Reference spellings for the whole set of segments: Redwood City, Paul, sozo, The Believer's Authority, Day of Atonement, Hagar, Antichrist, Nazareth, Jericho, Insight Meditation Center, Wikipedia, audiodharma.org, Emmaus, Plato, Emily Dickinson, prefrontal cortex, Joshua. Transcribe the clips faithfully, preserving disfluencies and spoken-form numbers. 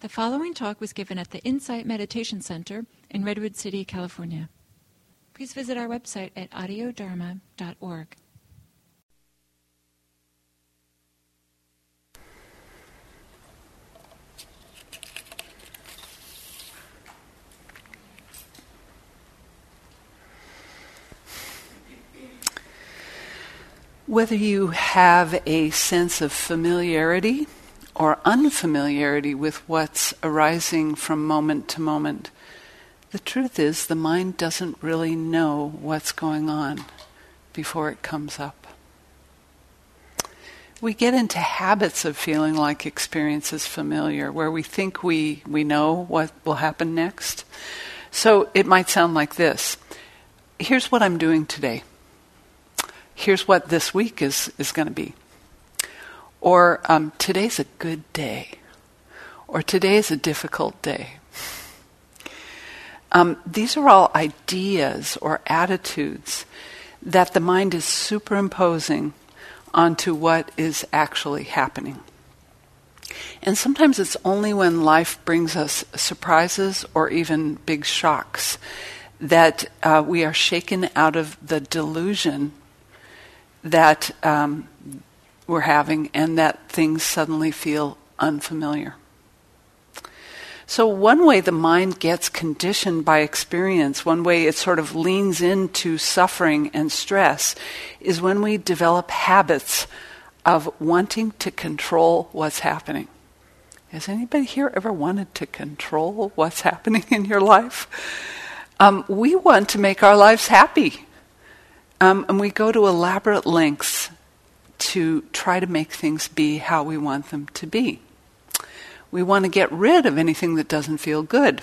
The following talk was given at the Insight Meditation Center in Redwood City, California. Please visit our website at audio dharma dot org. Whether you have a sense of familiarity or unfamiliarity with what's arising from moment to moment, the truth is the mind doesn't really know what's going on before it comes up. We get into habits of feeling like experience is familiar, where we think we, we know what will happen next. So it might sound like this. Here's what I'm doing today. Here's what this week is, is going to be. Or um, today's a good day. Or today's a difficult day. Um, these are all ideas or attitudes that the mind is superimposing onto what is actually happening. And sometimes it's only when life brings us surprises or even big shocks that uh, we are shaken out of the delusion that um, we're having, and that things suddenly feel unfamiliar. So one way the mind gets conditioned by experience, one way it sort of leans into suffering and stress, is when we develop habits of wanting to control what's happening. Has anybody here ever wanted to control what's happening in your life? Um, we want to make our lives happy. Um, and we go to elaborate lengths to try to make things be how we want them to be. We want to get rid of anything that doesn't feel good.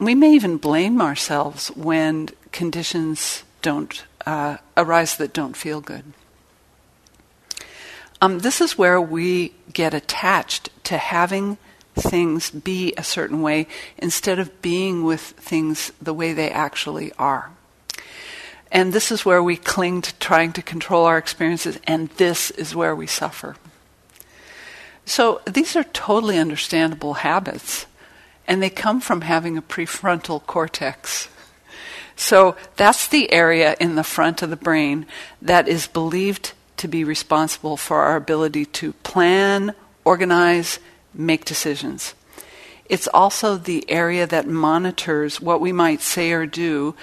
We may even blame ourselves when conditions don't uh, arise that don't feel good. Um, this is where we get attached to having things be a certain way instead of being with things the way they actually are. And this is where we cling to trying to control our experiences, and this is where we suffer. So these are totally understandable habits, and they come from having a prefrontal cortex. So that's the area in the front of the brain that is believed to be responsible for our ability to plan, organize, make decisions. It's also the area that monitors what we might say or do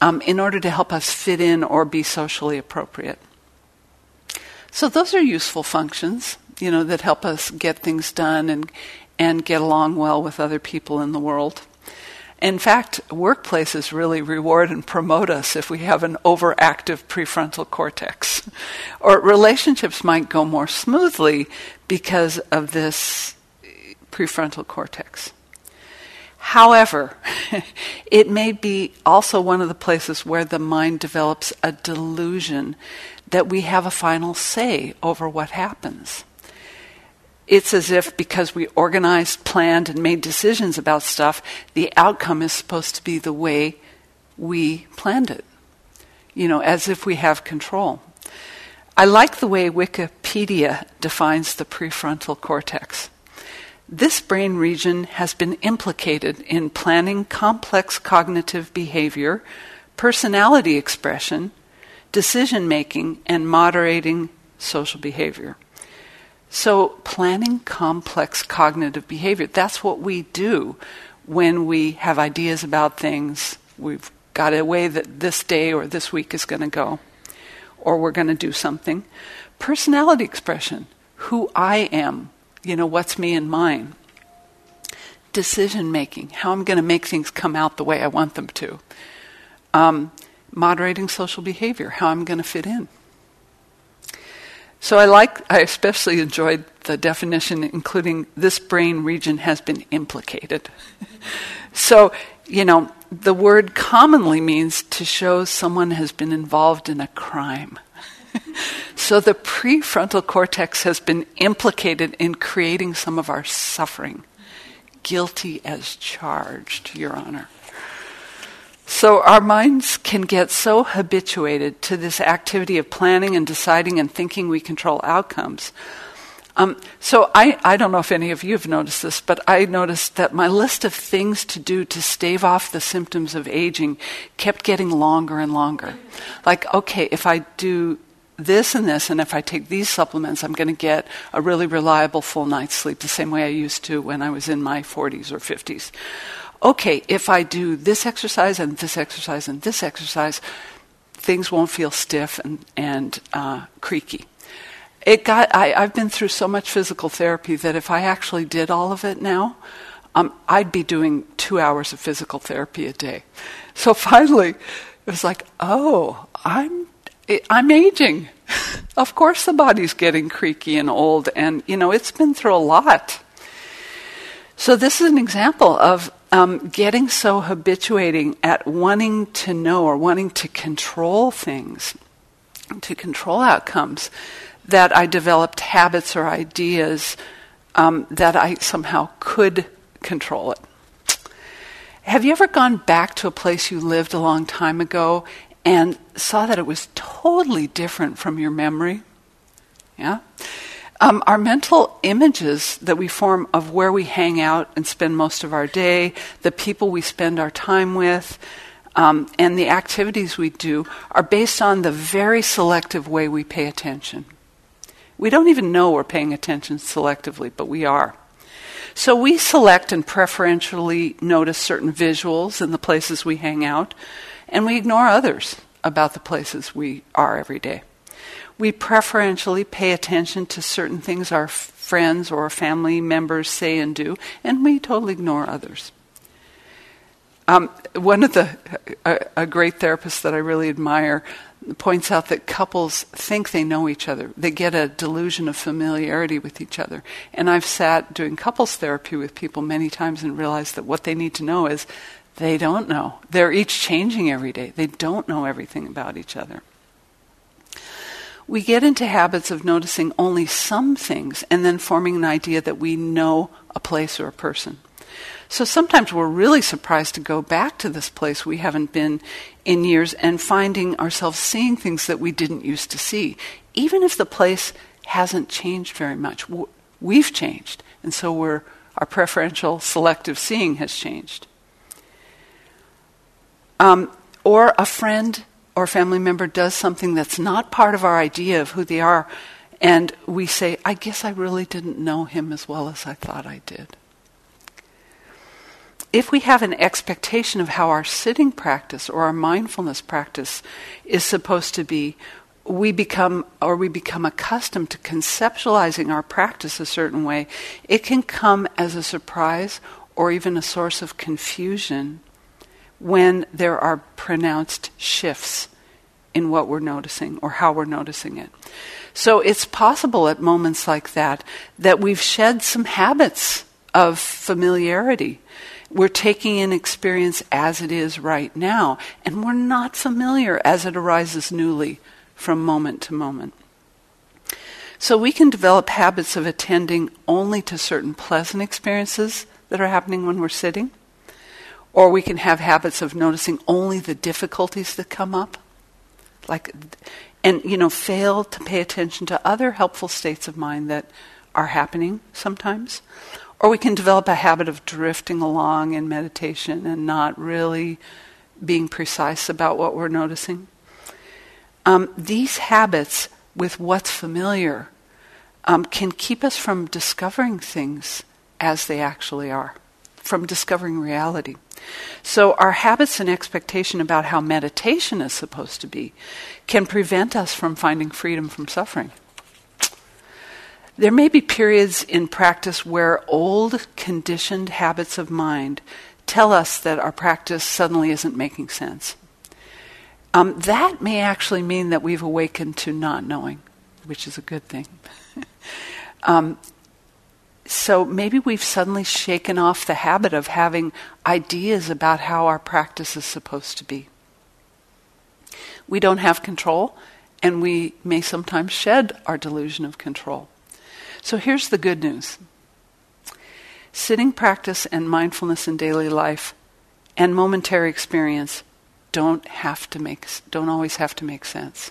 Um, in order to help us fit in or be socially appropriate. So those are useful functions, you know, that help us get things done and and get along well with other people in the world. In fact, workplaces really reward and promote us if we have an overactive prefrontal cortex. Or relationships might go more smoothly because of this prefrontal cortex. However, it may be also one of the places where the mind develops a delusion that we have a final say over what happens. It's as if because we organized, planned, and made decisions about stuff, the outcome is supposed to be the way we planned it, you know, as if we have control. I like the way Wikipedia defines the prefrontal cortex. This brain region has been implicated in planning complex cognitive behavior, personality expression, decision-making, and moderating social behavior. So planning complex cognitive behavior, that's what we do when we have ideas about things. We've got a way that this day or this week is going to go, or we're going to do something. Personality expression, who I am. You know, what's me and mine? Decision making, how I'm going to make things come out the way I want them to. Um, moderating social behavior, how I'm going to fit in. So I like, I especially enjoyed the definition, including this brain region has been implicated. So, you know, the word commonly means to show someone has been involved in a crime. So the prefrontal cortex has been implicated in creating some of our suffering. Guilty as charged, Your Honor. So our minds can get so habituated to this activity of planning and deciding and thinking we control outcomes Um, so I, I don't know if any of you have noticed this, but I noticed that my list of things to do to stave off the symptoms of aging kept getting longer and longer. Like, okay, if I do this and this, and if I take these supplements, I'm going to get a really reliable full night's sleep, the same way I used to when I was in my forties or fifties. Okay, if I do this exercise and this exercise and this exercise, things won't feel stiff and, and uh, creaky. It got. I, I've been through so much physical therapy that if I actually did all of it now, um, I'd be doing two hours of physical therapy a day. So finally, it was like, oh, I'm I'm aging. Of course the body's getting creaky and old, and you know it's been through a lot. So this is an example of um, getting so habituating at wanting to know or wanting to control things, to control outcomes, that I developed habits or ideas um, that I somehow could control it. Have you ever gone back to a place you lived a long time ago and saw that it was totally different from your memory? Yeah? Um, our mental images that we form of where we hang out and spend most of our day, the people we spend our time with, um, and the activities we do are based on the very selective way we pay attention. We don't even know we're paying attention selectively, but we are. So we select and preferentially notice certain visuals in the places we hang out, and we ignore others about the places we are every day. We preferentially pay attention to certain things our friends or family members say and do, and we totally ignore others. Um, one of the, a, a great therapist that I really admire points out that couples think they know each other. They get a delusion of familiarity with each other. And I've sat doing couples therapy with people many times and realized that what they need to know is they don't know. They're each changing every day. They don't know everything about each other. We get into habits of noticing only some things and then forming an idea that we know a place or a person. So sometimes we're really surprised to go back to this place we haven't been in years and finding ourselves seeing things that we didn't used to see, even if the place hasn't changed very much. We've changed, and so we're, our preferential selective seeing has changed. Um, or a friend or family member does something that's not part of our idea of who they are, and we say, I guess I really didn't know him as well as I thought I did. If we have an expectation of how our sitting practice or our mindfulness practice is supposed to be, we become or we become accustomed to conceptualizing our practice a certain way. It can come as a surprise or even a source of confusion when there are pronounced shifts in what we're noticing or how we're noticing it. So it's possible at moments like that that we've shed some habits of familiarity. We're taking in experience as it is right now, and we're not familiar as it arises newly from moment to moment. So we can develop habits of attending only to certain pleasant experiences that are happening when we're sitting, or we can have habits of noticing only the difficulties that come up, like, and you know, fail to pay attention to other helpful states of mind that are happening sometimes. Or we can develop a habit of drifting along in meditation and not really being precise about what we're noticing. Um, these habits with what's familiar um, can keep us from discovering things as they actually are, from discovering reality. So our habits and expectation about how meditation is supposed to be can prevent us from finding freedom from suffering. There may be periods in practice where old, conditioned habits of mind tell us that our practice suddenly isn't making sense. Um, that may actually mean that we've awakened to not knowing, which is a good thing. um, so maybe we've suddenly shaken off the habit of having ideas about how our practice is supposed to be. We don't have control, and we may sometimes shed our delusion of control. So here's the good news. Sitting practice and mindfulness in daily life and momentary experience don't have to make, don't always have to make sense.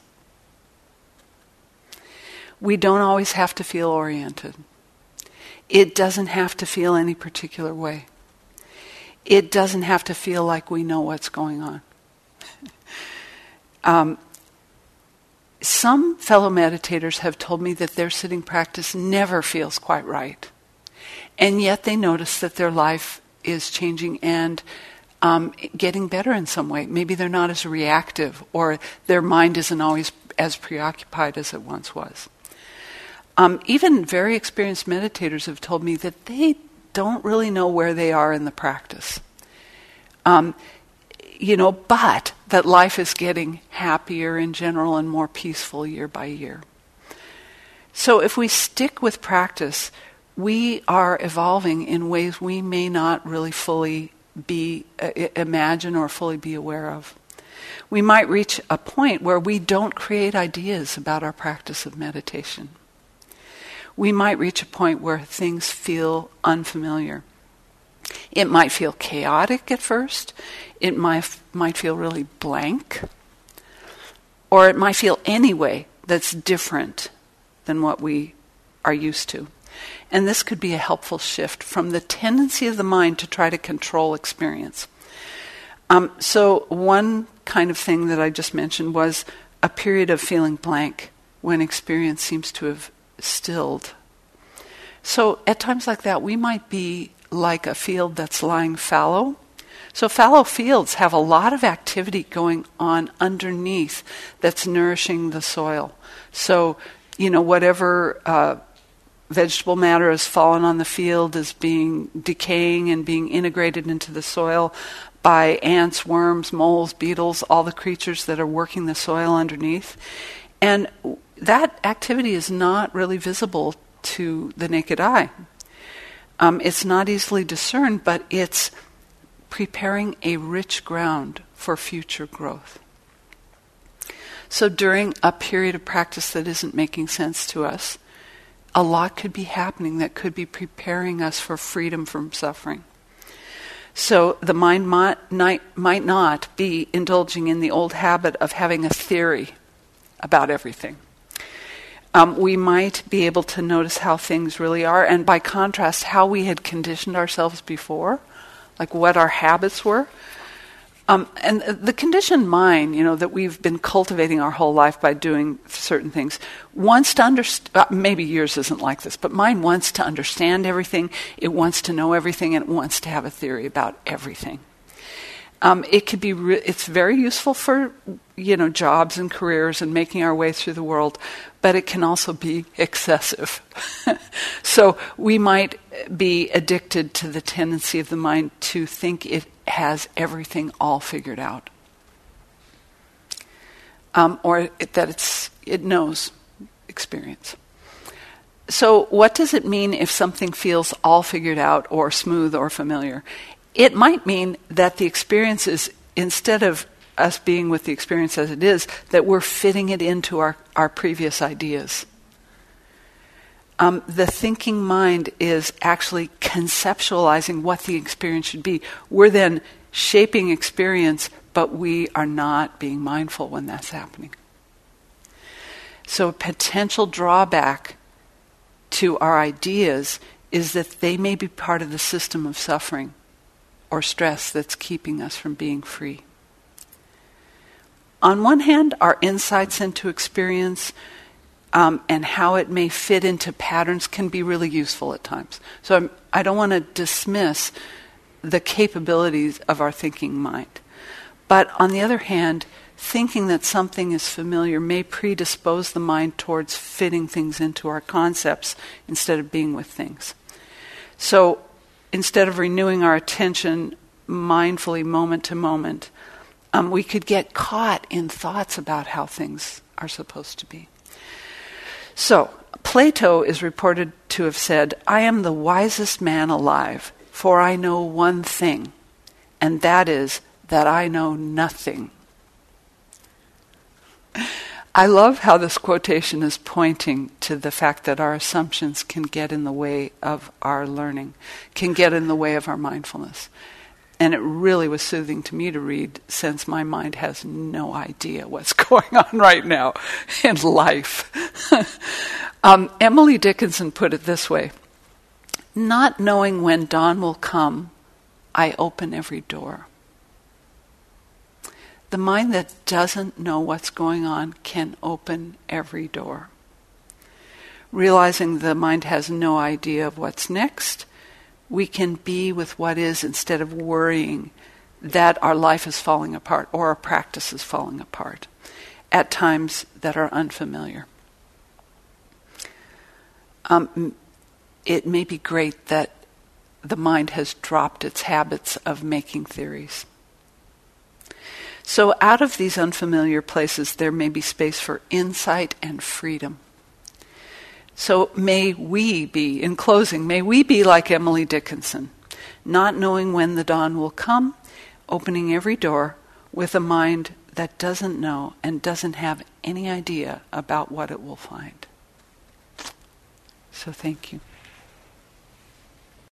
we don't always have to feel oriented. It doesn't have to feel any particular way. It doesn't have to feel like we know what's going on. um, some fellow meditators have told me that their sitting practice never feels quite right. And yet they notice that their life is changing and um, getting better in some way. Maybe they're not as reactive, or their mind isn't always as preoccupied as it once was. Um, even very experienced meditators have told me that they don't really know where they are in the practice. Um, you know, but that life is getting happier in general and more peaceful year by year. So if we stick with practice, we are evolving in ways we may not really fully be uh, imagine or fully be aware of. We might reach a point where we don't create ideas about our practice of meditation. We might reach a point where things feel unfamiliar. It might feel chaotic at first. It might might feel really blank. Or it might feel any way that's different than what we are used to. And this could be a helpful shift from the tendency of the mind to try to control experience. Um, so one kind of thing that I just mentioned was a period of feeling blank when experience seems to have stilled. So at times like that, we might be like a field that's lying fallow. So fallow fields have a lot of activity going on underneath that's nourishing the soil. So, you know, whatever uh, vegetable matter has fallen on the field is being decaying and being integrated into the soil by ants, worms, moles, beetles, all the creatures that are working the soil underneath. And that activity is not really visible to the naked eye. Um, it's not easily discerned, but it's preparing a rich ground for future growth. So during a period of practice that isn't making sense to us, a lot could be happening that could be preparing us for freedom from suffering. So the mind might not be indulging in the old habit of having a theory about everything. Um, we might be able to notice how things really are, and by contrast, how we had conditioned ourselves before, like what our habits were. Um, and the conditioned mind, you know, that we've been cultivating our whole life by doing certain things, wants to understand, uh, maybe yours isn't like this, but mine wants to understand everything, it wants to know everything, and it wants to have a theory about everything. Um, it could be. Re- it's very useful for, you know, jobs and careers and making our way through the world, but it can also be excessive. So we might be addicted to the tendency of the mind to think it has everything all figured out, um, or it, that it's it knows experience. So what does it mean if something feels all figured out or smooth or familiar? It might mean that the experience is, instead of us being with the experience as it is, that we're fitting it into our, our previous ideas. Um, the thinking mind is actually conceptualizing what the experience should be. We're then shaping experience, but we are not being mindful when that's happening. So a potential drawback to our ideas is that they may be part of the system of suffering or stress that's keeping us from being free. On one hand, our insights into experience um, and how it may fit into patterns can be really useful at times. So I'm, I don't want to dismiss the capabilities of our thinking mind. But on the other hand, thinking that something is familiar may predispose the mind towards fitting things into our concepts instead of being with things. So instead of renewing our attention mindfully moment to moment, um, we could get caught in thoughts about how things are supposed to be. So, Plato is reported to have said, "I am the wisest man alive, for I know one thing, and that is that I know nothing." I love how this quotation is pointing to the fact that our assumptions can get in the way of our learning, can get in the way of our mindfulness. And it really was soothing to me to read, since my mind has no idea what's going on right now in life. Um, Emily Dickinson put it this way: not knowing when dawn will come, I open every door. The mind that doesn't know what's going on can open every door. Realizing the mind has no idea of what's next, we can be with what is instead of worrying that our life is falling apart or our practice is falling apart at times that are unfamiliar. Um, it may be great that the mind has dropped its habits of making theories. So out of these unfamiliar places, there may be space for insight and freedom. So may we be, in closing, may we be like Emily Dickinson, not knowing when the dawn will come, opening every door with a mind that doesn't know and doesn't have any idea about what it will find. So thank you.